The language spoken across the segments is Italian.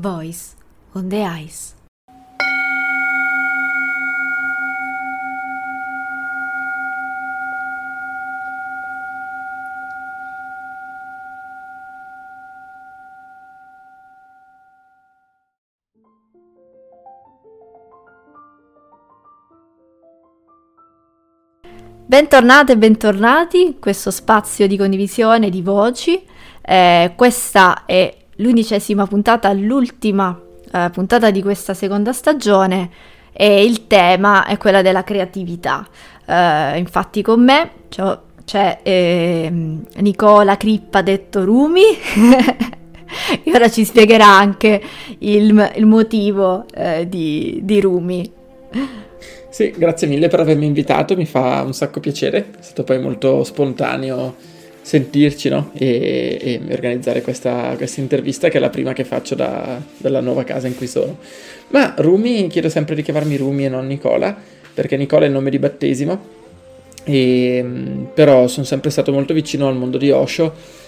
Voice on the Ice. Bentornate e bentornati in questo spazio di condivisione di voci. Questa è l'11ª puntata, l'ultima puntata di questa seconda stagione, e il tema è quella della creatività. Infatti con me c'è Nicola Crippa, detto Rumi, e ora ci spiegherà anche il motivo di Rumi. Sì, grazie mille per avermi invitato, mi fa un sacco piacere, è stato poi molto spontaneo sentirci, no? e organizzare questa intervista, che è la prima che faccio dalla nuova casa in cui sono. Ma Rumi, chiedo sempre di chiamarmi Rumi e non Nicola, perché Nicola è il nome di battesimo, però sono sempre stato molto vicino al mondo di Osho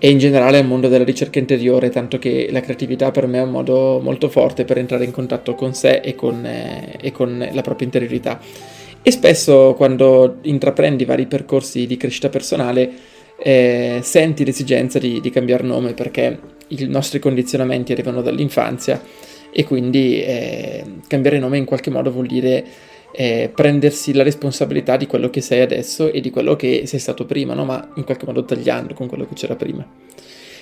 e in generale al mondo della ricerca interiore, tanto che la creatività per me è un modo molto forte per entrare in contatto con sé e con la propria interiorità. E spesso quando intraprendi vari percorsi di crescita personale senti l'esigenza di cambiare nome, perché i nostri condizionamenti arrivano dall'infanzia e quindi cambiare nome in qualche modo vuol dire prendersi la responsabilità di quello che sei adesso e di quello che sei stato prima, no? Ma in qualche modo tagliando con quello che c'era prima.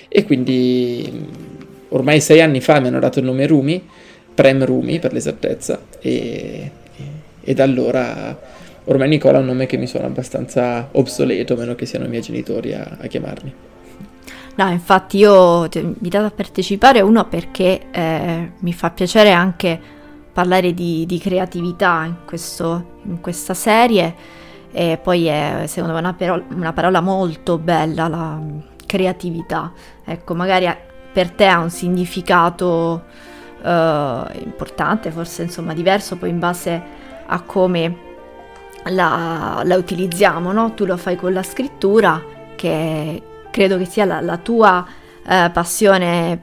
E quindi ormai 6 anni fa mi hanno dato il nome Rumi, Prem Rumi per l'esattezza, e da allora ormai Nicola è un nome che mi suona abbastanza obsoleto, a meno che siano i miei genitori a chiamarmi. No, infatti io ti ho invitato a partecipare, uno perché mi fa piacere anche parlare di creatività in questa serie, e poi è secondo me una parola molto bella, la creatività. Ecco, magari per te ha un significato importante, forse insomma diverso poi in base a come la utilizziamo, no? Tu lo fai con la scrittura, che credo che sia la tua passione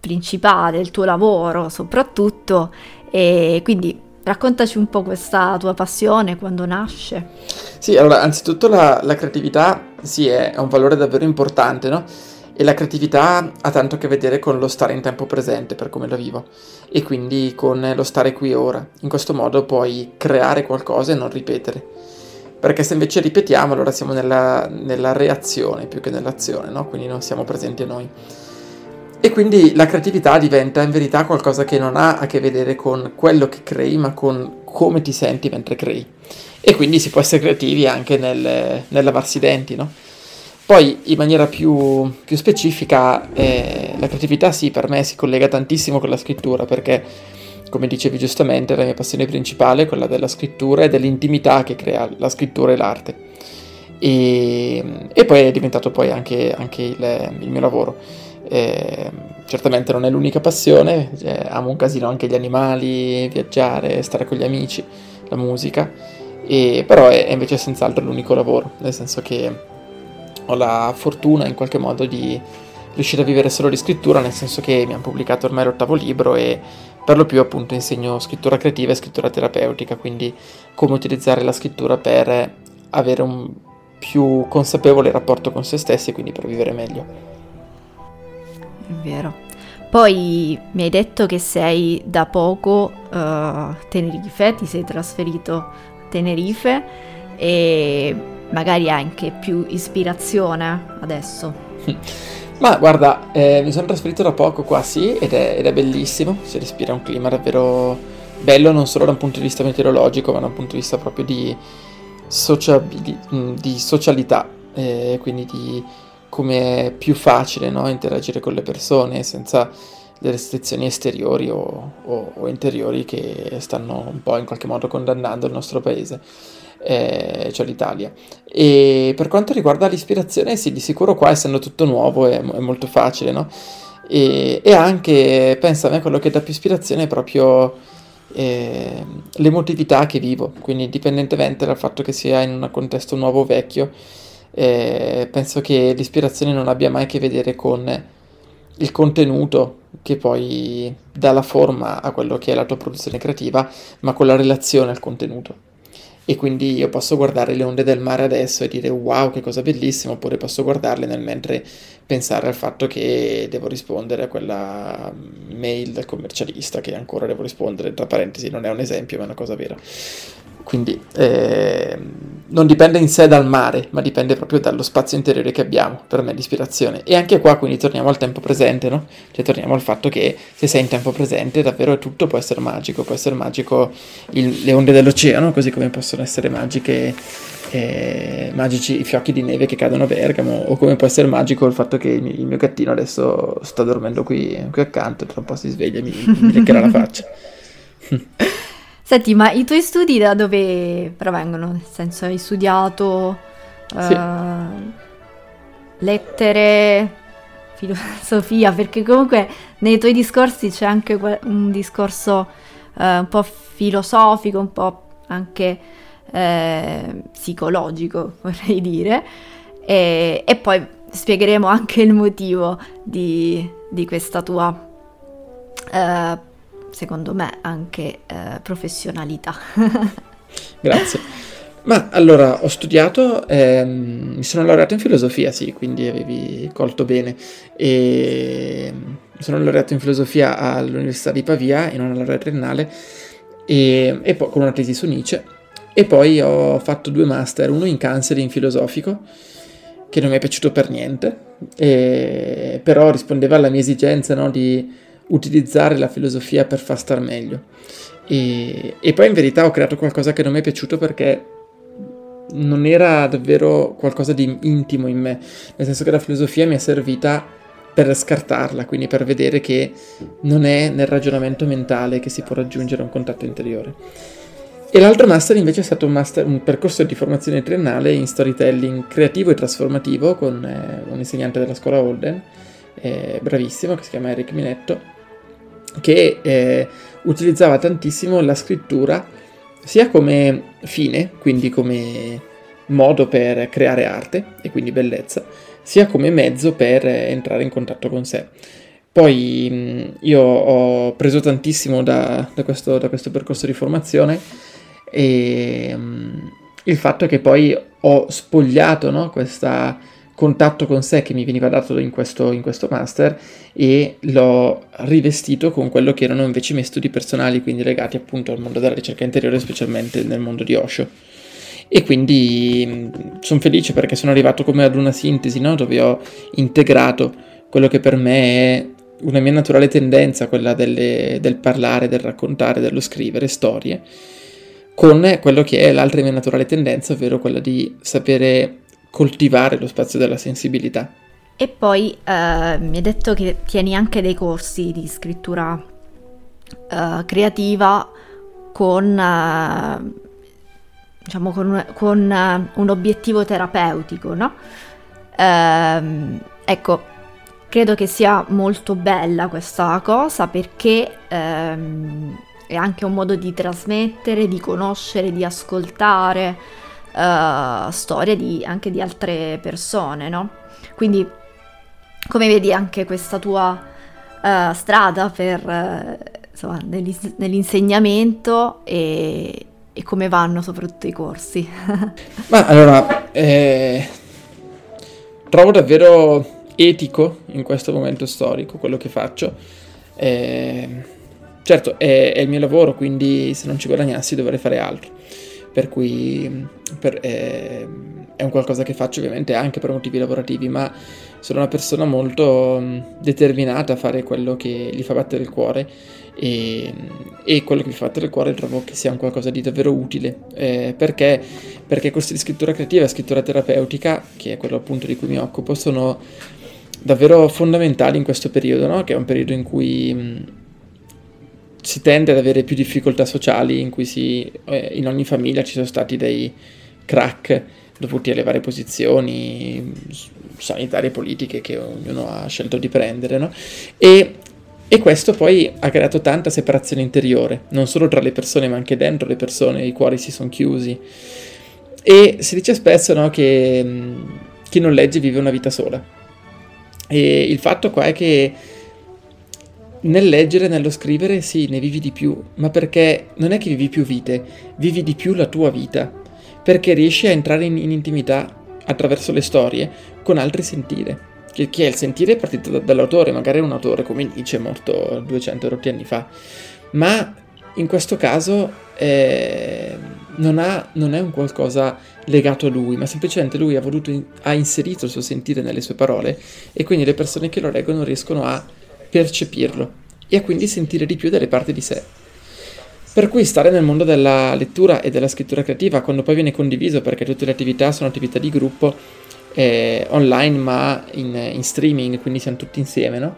principale, il tuo lavoro soprattutto. E quindi raccontaci un po' questa tua passione, quando nasce. Sì, allora, anzitutto la creatività sì è un valore davvero importante, no? E la creatività ha tanto a che vedere con lo stare in tempo presente, per come la vivo, e quindi con lo stare qui e ora. In questo modo puoi creare qualcosa e non ripetere, perché se invece ripetiamo allora siamo nella reazione più che nell'azione, no? Quindi non siamo presenti a noi. E quindi la creatività diventa in verità qualcosa che non ha a che vedere con quello che crei, ma con come ti senti mentre crei. E quindi si può essere creativi anche nel lavarsi i denti, no? Poi, in maniera più specifica, la creatività sì, per me si collega tantissimo con la scrittura, perché, come dicevi giustamente, la mia passione principale è quella della scrittura e dell'intimità che crea la scrittura e l'arte. E poi è diventato poi anche il mio lavoro. Certamente non è l'unica passione, amo un casino anche gli animali, viaggiare, stare con gli amici, la musica, però è invece senz'altro l'unico lavoro, nel senso che ho la fortuna in qualche modo di riuscire a vivere solo di scrittura, nel senso che mi hanno pubblicato ormai l'8º libro e per lo più appunto insegno scrittura creativa e scrittura terapeutica, quindi come utilizzare la scrittura per avere un più consapevole rapporto con se stessi e quindi per vivere meglio. È vero. Poi mi hai detto che sei da poco a Tenerife, ti sei trasferito a Tenerife, e magari anche più ispirazione adesso. Ma guarda, mi sono trasferito da poco qua, sì, ed è bellissimo, si respira un clima davvero bello, non solo da un punto di vista meteorologico, ma da un punto di vista proprio di socialità, quindi di come è più facile, no? Interagire con le persone senza le restrizioni esteriori o interiori che stanno un po' in qualche modo condannando il nostro paese, cioè l'Italia. E per quanto riguarda l'ispirazione, sì, di sicuro qua, essendo tutto nuovo, è molto facile, no? E anche, pensa a me, quello che dà più ispirazione è proprio l'emotività che vivo, quindi indipendentemente dal fatto che sia in un contesto nuovo o vecchio. Penso che l'ispirazione non abbia mai a che vedere con il contenuto che poi dà la forma a quello che è la tua produzione creativa, ma con la relazione al contenuto. E quindi io posso guardare le onde del mare adesso e dire wow, che cosa bellissima, oppure posso guardarle nel mentre pensare al fatto che devo rispondere a quella mail del commercialista, che ancora devo rispondere, tra parentesi non è un esempio ma è una cosa vera. Quindi non dipende in sé dal mare, ma dipende proprio dallo spazio interiore che abbiamo, per me l'ispirazione. E anche qua quindi torniamo al tempo presente, no? Cioè torniamo al fatto che se sei in tempo presente davvero tutto può essere magico le onde dell'oceano, così come possono essere magici i fiocchi di neve che cadono a Bergamo, o come può essere magico il fatto che il mio gattino adesso sta dormendo qui accanto, tra un po' si sveglia e mi leccherà la faccia. Senti, ma i tuoi studi da dove provengono? Nel senso, hai studiato sì. Lettere, filosofia, perché comunque nei tuoi discorsi c'è anche un discorso un po' filosofico, un po' anche psicologico, vorrei dire, e poi spiegheremo anche il motivo di questa tua secondo me anche professionalità. Grazie. Ma allora ho studiato, mi sono laureato in filosofia, sì, quindi avevi colto bene, e mi sono laureato in filosofia all'Università di Pavia in una laurea triennale e poi con una tesi su Nietzsche, e poi ho fatto 2 master, uno in counseling filosofico che non mi è piaciuto per niente, però rispondeva alla mia esigenza, no, di utilizzare la filosofia per far star meglio, e poi in verità ho creato qualcosa che non mi è piaciuto perché non era davvero qualcosa di intimo in me, nel senso che la filosofia mi è servita per scartarla, quindi per vedere che non è nel ragionamento mentale che si può raggiungere un contatto interiore. E l'altro master invece è stato un percorso di formazione triennale in storytelling creativo e trasformativo con un insegnante della scuola Holden, bravissimo, che si chiama Eric Minetto, che utilizzava tantissimo la scrittura sia come fine, quindi come modo per creare arte e quindi bellezza, sia come mezzo per entrare in contatto con sé. Poi io ho preso tantissimo da questo percorso di formazione, e il fatto che poi ho spogliato, no, questa contatto con sé che mi veniva dato in questo master, e l'ho rivestito con quello che erano invece i miei studi personali, quindi legati appunto al mondo della ricerca interiore, specialmente nel mondo di Osho. E quindi sono felice perché sono arrivato come ad una sintesi, no? Dove ho integrato quello che per me è una mia naturale tendenza, quella del parlare, del raccontare, dello scrivere storie, con quello che è l'altra mia naturale tendenza, ovvero quella di sapere coltivare lo spazio della sensibilità. E poi mi hai detto che tieni anche dei corsi di scrittura creativa con un obiettivo terapeutico, no? Ecco, credo che sia molto bella questa cosa, perché è anche un modo di trasmettere, di conoscere, di ascoltare storie anche di altre persone, no? Quindi come vedi anche questa tua strada per insomma, nell'insegnamento, e come vanno soprattutto i corsi? Ma allora trovo davvero etico in questo momento storico quello che faccio. Certo è il mio lavoro, quindi se non ci guadagnassi dovrei fare altro, per cui è un qualcosa che faccio ovviamente anche per motivi lavorativi, ma sono una persona molto determinata a fare quello che gli fa battere il cuore, e quello che mi fa battere il cuore trovo che sia un qualcosa di davvero utile, perché corsi di scrittura creativa e scrittura terapeutica, che è quello appunto di cui mi occupo, sono davvero fondamentali in questo periodo, no? Che è un periodo in cui si tende ad avere più difficoltà sociali, in cui in ogni famiglia ci sono stati dei crack dovuti alle varie posizioni sanitarie e politiche che ognuno ha scelto di prendere, no? E questo poi ha creato tanta separazione interiore, non solo tra le persone ma anche dentro le persone, i cuori si sono chiusi, e si dice spesso, no, che chi non legge vive una vita sola. E il fatto qua è che nel leggere, nello scrivere, sì, ne vivi di più, ma perché non è che vivi più vite, vivi di più la tua vita, perché riesci a entrare in intimità attraverso le storie con altri sentire. Che è il sentire partito dall'autore, magari un autore come Nietzsche morto 200 anni fa, ma in questo caso non è un qualcosa legato a lui, ma semplicemente lui ha inserito il suo sentire nelle sue parole, e quindi le persone che lo leggono riescono a percepirlo e a quindi sentire di più delle parti di sé. Per cui stare nel mondo della lettura e della scrittura creativa, quando poi viene condiviso, perché tutte le attività sono attività di gruppo, online ma in streaming, quindi siamo tutti insieme, no?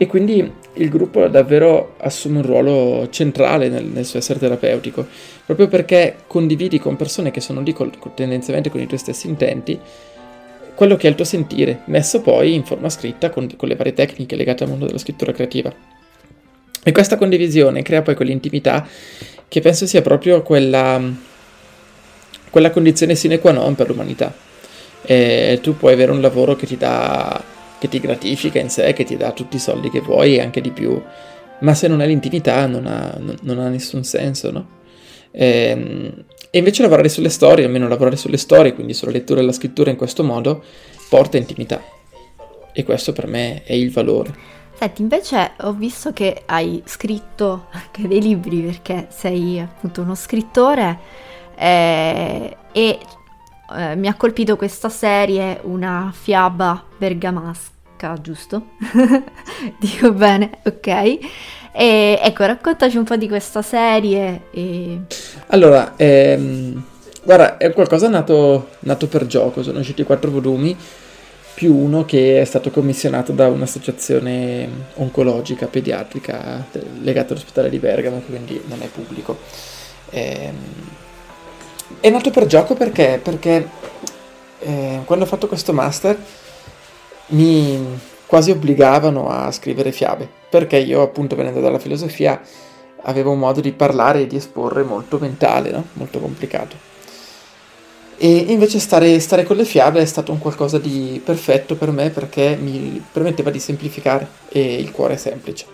E quindi il gruppo davvero assume un ruolo centrale nel suo essere terapeutico, proprio perché condividi con persone che sono lì tendenzialmente con i tuoi stessi intenti quello che è il tuo sentire, messo poi in forma scritta con le varie tecniche legate al mondo della scrittura creativa. E questa condivisione crea poi quell'intimità che penso sia proprio quella condizione sine qua non per l'umanità. E tu puoi avere un lavoro che ti gratifica in sé, che ti dà tutti i soldi che vuoi e anche di più, ma se non è l'intimità non ha nessun senso, no? E invece lavorare sulle storie, almeno lavorare sulle storie, quindi sulla lettura e la scrittura in questo modo, porta intimità, e questo per me è il valore. Senti, invece ho visto che hai scritto anche dei libri, perché sei appunto uno scrittore, e mi ha colpito questa serie, una fiaba bergamasca, giusto? Dico bene, ok. Ecco, raccontaci un po' di questa serie. Allora, guarda, è qualcosa nato per gioco, sono usciti 4 volumi, più uno che è stato commissionato da un'associazione oncologica pediatrica legata all'ospedale di Bergamo, quindi non è pubblico. È nato per gioco perché quando ho fatto questo master mi quasi obbligavano a scrivere fiabe, perché io, appunto, venendo dalla filosofia, avevo un modo di parlare e di esporre molto mentale, no? Molto complicato. E invece stare con le fiabe è stato un qualcosa di perfetto per me, perché mi permetteva di semplificare, e il cuore è semplice.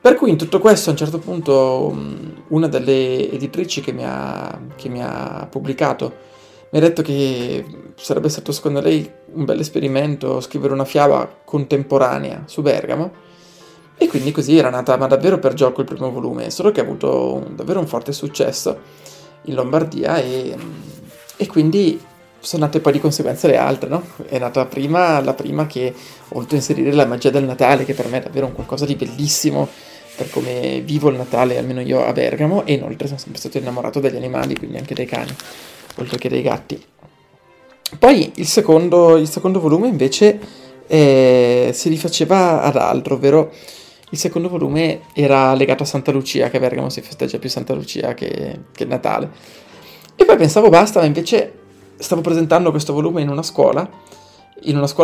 Per cui in tutto questo, a un certo punto, una delle editrici che mi ha pubblicato mi ha detto che sarebbe stato, secondo lei, un bel esperimento scrivere una fiaba contemporanea su Bergamo, e quindi così era nata, ma davvero per gioco, il primo volume, solo che ha avuto davvero un forte successo in Lombardia, e quindi sono nate poi di conseguenza le altre, no? È nata la prima che ho voluto inserire la magia del Natale, che per me è davvero un qualcosa di bellissimo, per come vivo il Natale, almeno io a Bergamo, e inoltre sono sempre stato innamorato degli animali, quindi anche dei cani, oltre che dei gatti. Poi il secondo volume invece si rifaceva ad altro, ovvero il secondo volume era legato a Santa Lucia, che a Bergamo si festeggia più Santa Lucia che Natale. E poi pensavo basta, ma invece stavo presentando questo volume in una scuola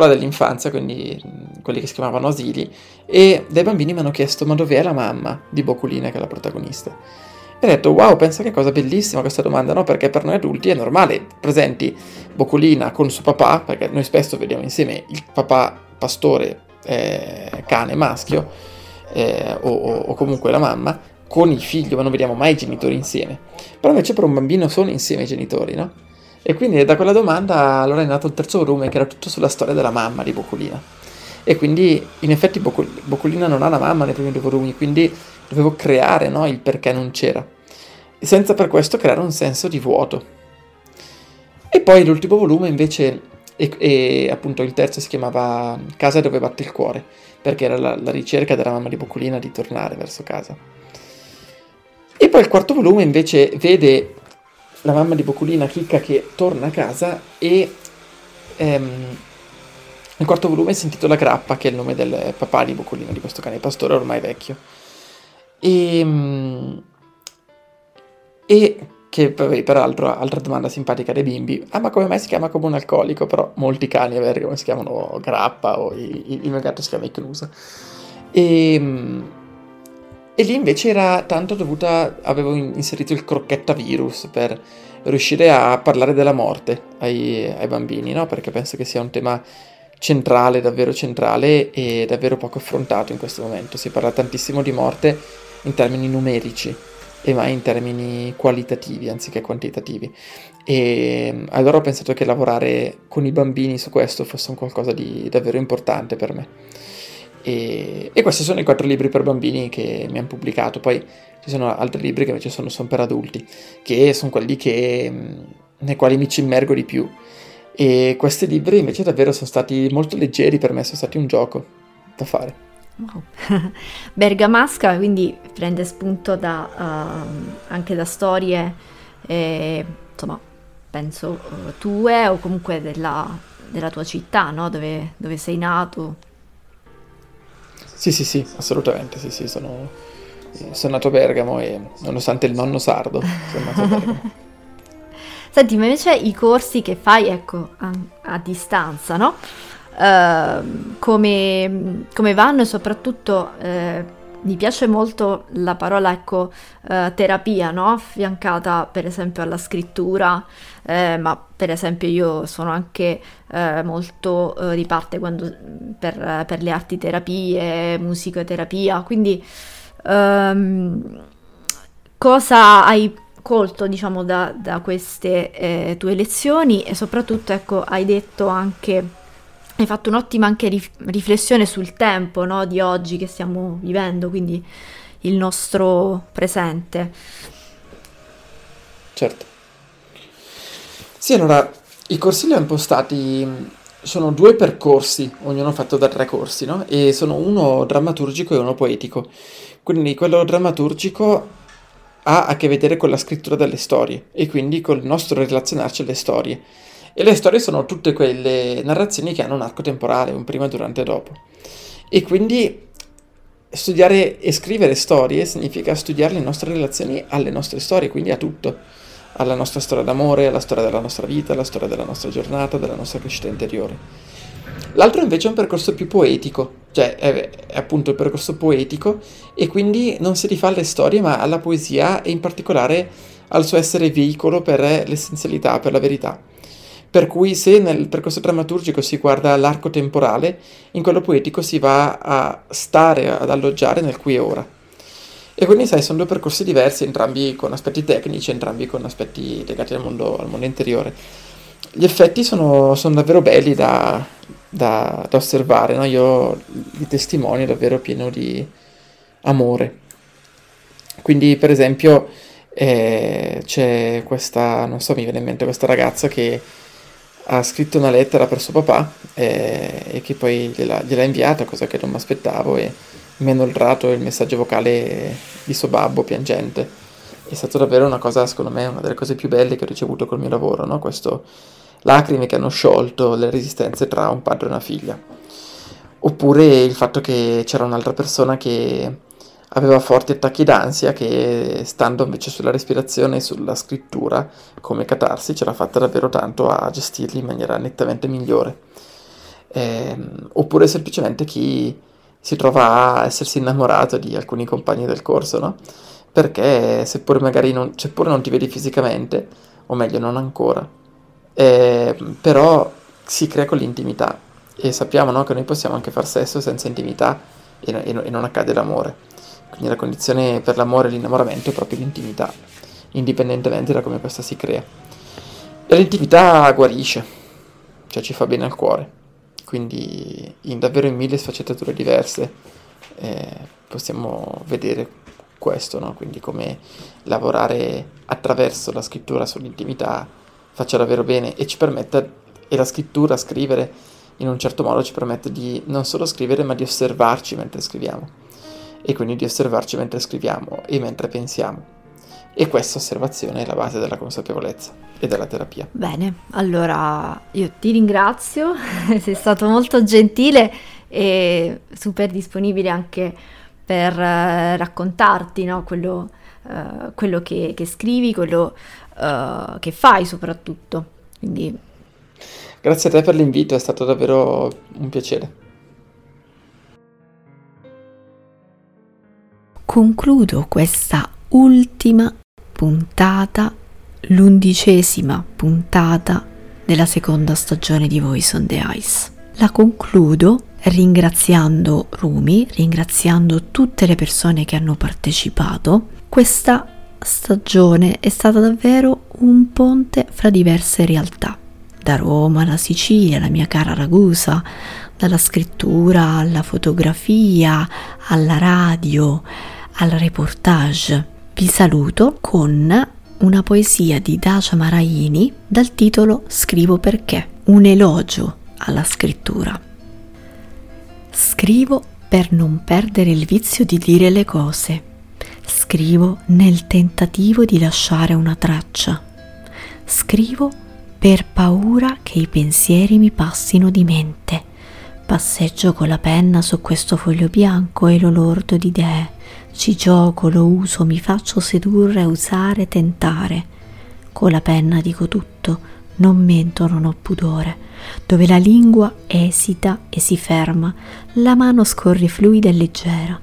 dell'infanzia, quindi quelli che si chiamavano asili, e dai bambini mi hanno chiesto: ma dov'è la mamma di Boccolina, che è la protagonista? E ho detto: wow, pensa che cosa bellissima questa domanda, no? Perché per noi adulti è normale, presenti Boccolina con suo papà, perché noi spesso vediamo insieme il papà pastore, cane maschio, o comunque la mamma, con il figlio, ma non vediamo mai i genitori insieme. Però invece per un bambino sono insieme i genitori, no? E quindi da quella domanda allora è nato il terzo volume, che era tutto sulla storia della mamma di Boccolina. E quindi in effetti Boccolina non ha la mamma nei primi 2 volumi, quindi dovevo creare, no, il perché non c'era, senza per questo creare un senso di vuoto. E poi l'ultimo volume invece, e appunto il terzo, si chiamava Casa dove batte il cuore, perché era la ricerca della mamma di Boccolina di tornare verso casa. E poi il quarto volume invece vede la mamma di Boccolina chicca che torna a casa, e il quarto volume si intitola Grappa, che è il nome del papà di Boccolina, di questo cane pastore ormai vecchio, e che peraltro, altra domanda simpatica dei bimbi: ah, ma come mai si chiama come un alcolico? Però molti cani a Bergamo si chiamano Grappa, o il mio gatto si chiama Iclusa. E lì invece era tanto dovuta, avevo inserito il crocchettavirus per riuscire a parlare della morte ai bambini, no? Perché penso che sia un tema centrale, davvero centrale e davvero poco affrontato in questo momento. Si parla tantissimo di morte in termini numerici e mai in termini qualitativi anziché quantitativi, e allora ho pensato che lavorare con i bambini su questo fosse un qualcosa di davvero importante per me. E questi sono i 4 libri per bambini che mi hanno pubblicato. Poi ci sono altri libri che invece sono per adulti, che sono quelli nei quali mi ci immergo di più, e questi libri invece davvero sono stati molto leggeri per me, sono stati un gioco da fare. Wow. Bergamasca, quindi prende spunto anche da storie, insomma, penso tue o comunque della tua città, no? Dove sei nato. Sì, assolutamente, sì, sono nato a Bergamo e nonostante il nonno sardo sono nato a Bergamo. Senti, ma invece i corsi che fai, ecco, a distanza, no? Come vanno? E soprattutto mi piace molto la parola, ecco, terapia, no? Affiancata per esempio alla scrittura, ma per esempio io sono anche molto di parte per le arti terapie, musicoterapia, quindi cosa hai colto, diciamo, da queste tue lezioni? E soprattutto, ecco, hai detto anche, hai fatto un'ottima anche riflessione sul tempo, no, di oggi che stiamo vivendo, quindi il nostro presente. Certo. Sì, allora, i corsi li ho impostati, sono 2 percorsi, ognuno fatto da 3 corsi, no? E sono uno drammaturgico e uno poetico. Quindi quello drammaturgico ha a che vedere con la scrittura delle storie e quindi col nostro relazionarci alle storie. E le storie sono tutte quelle narrazioni che hanno un arco temporale, un prima, durante e dopo. E quindi studiare e scrivere storie significa studiare le nostre relazioni alle nostre storie, quindi a tutto. Alla nostra storia d'amore, alla storia della nostra vita, alla storia della nostra giornata, della nostra crescita interiore. L'altro invece è un percorso più poetico, cioè è appunto il percorso poetico, e quindi non si rifà alle storie ma alla poesia e in particolare al suo essere veicolo per l'essenzialità, per la verità. Per cui se nel percorso drammaturgico si guarda l'arco temporale, in quello poetico si va a stare, ad alloggiare nel qui e ora. E quindi, sai, sono 2 percorsi diversi, entrambi con aspetti tecnici, entrambi con aspetti legati al mondo interiore. Gli effetti sono davvero belli da osservare, no? Io li testimonio davvero pieno di amore. Quindi, per esempio, c'è questa, non so, mi viene in mente questa ragazza che ha scritto una lettera per suo papà e che poi gliel'ha inviata, cosa che non mi aspettavo, e mi ha inoltrato il messaggio vocale di suo babbo piangente. È stata davvero una cosa, secondo me, una delle cose più belle che ho ricevuto col mio lavoro, no? Questo, lacrime che hanno sciolto le resistenze tra un padre e una figlia. Oppure il fatto che c'era un'altra persona che aveva forti attacchi d'ansia, che stando invece sulla respirazione e sulla scrittura come catarsi ce l'ha fatta davvero tanto a gestirli in maniera nettamente migliore. Oppure semplicemente chi si trova a essersi innamorato di alcuni compagni del corso, no? Perché seppur non ti vedi fisicamente, o meglio non ancora, però si crea con l'intimità, e sappiamo, no, che noi possiamo anche far sesso senza intimità e non accade l'amore. Quindi la condizione per l'amore e l'innamoramento è proprio l'intimità, indipendentemente da come questa si crea. E l'intimità guarisce, cioè ci fa bene al cuore. Quindi davvero in 1000 sfaccettature diverse possiamo vedere questo, no? Quindi come lavorare attraverso la scrittura sull'intimità faccia davvero bene e ci permetta, e la scrittura, scrivere in un certo modo ci permette di non solo scrivere ma di osservarci mentre scriviamo. E quindi di osservarci mentre scriviamo e mentre pensiamo. E questa osservazione è la base della consapevolezza e della terapia. Bene, allora io ti ringrazio, sei stato molto gentile e super disponibile anche per raccontarti, no, quello che scrivi, quello che fai soprattutto. Quindi grazie a te per l'invito, è stato davvero un piacere. Concludo questa ultima puntata, l'11ª puntata della seconda stagione di Voice on the Ice. la concludo ringraziando Rumi, ringraziando tutte le persone che hanno partecipato. Questa stagione è stata davvero un ponte fra diverse realtà, da Roma alla Sicilia, la mia cara Ragusa, dalla scrittura alla fotografia, alla radio, al reportage. Vi saluto con una poesia di Dacia Maraini dal titolo Scrivo perché, un elogio alla scrittura. Scrivo per non perdere il vizio di dire le cose. Scrivo nel tentativo di lasciare una traccia. Scrivo per paura che i pensieri mi passino di mente. Passeggio con la penna su questo foglio bianco e lo lordo di idee. Ci gioco, lo uso, mi faccio sedurre, usare, tentare. Con la penna dico tutto, non mento, non ho pudore. Dove la lingua esita e si ferma, la mano scorre fluida e leggera.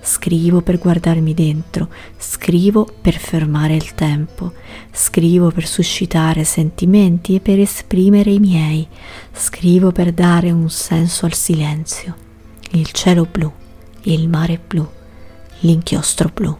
Scrivo per guardarmi dentro, scrivo per fermare il tempo, scrivo per suscitare sentimenti e per esprimere i miei, scrivo per dare un senso al silenzio. Il cielo blu, il mare blu, l'inchiostro blu.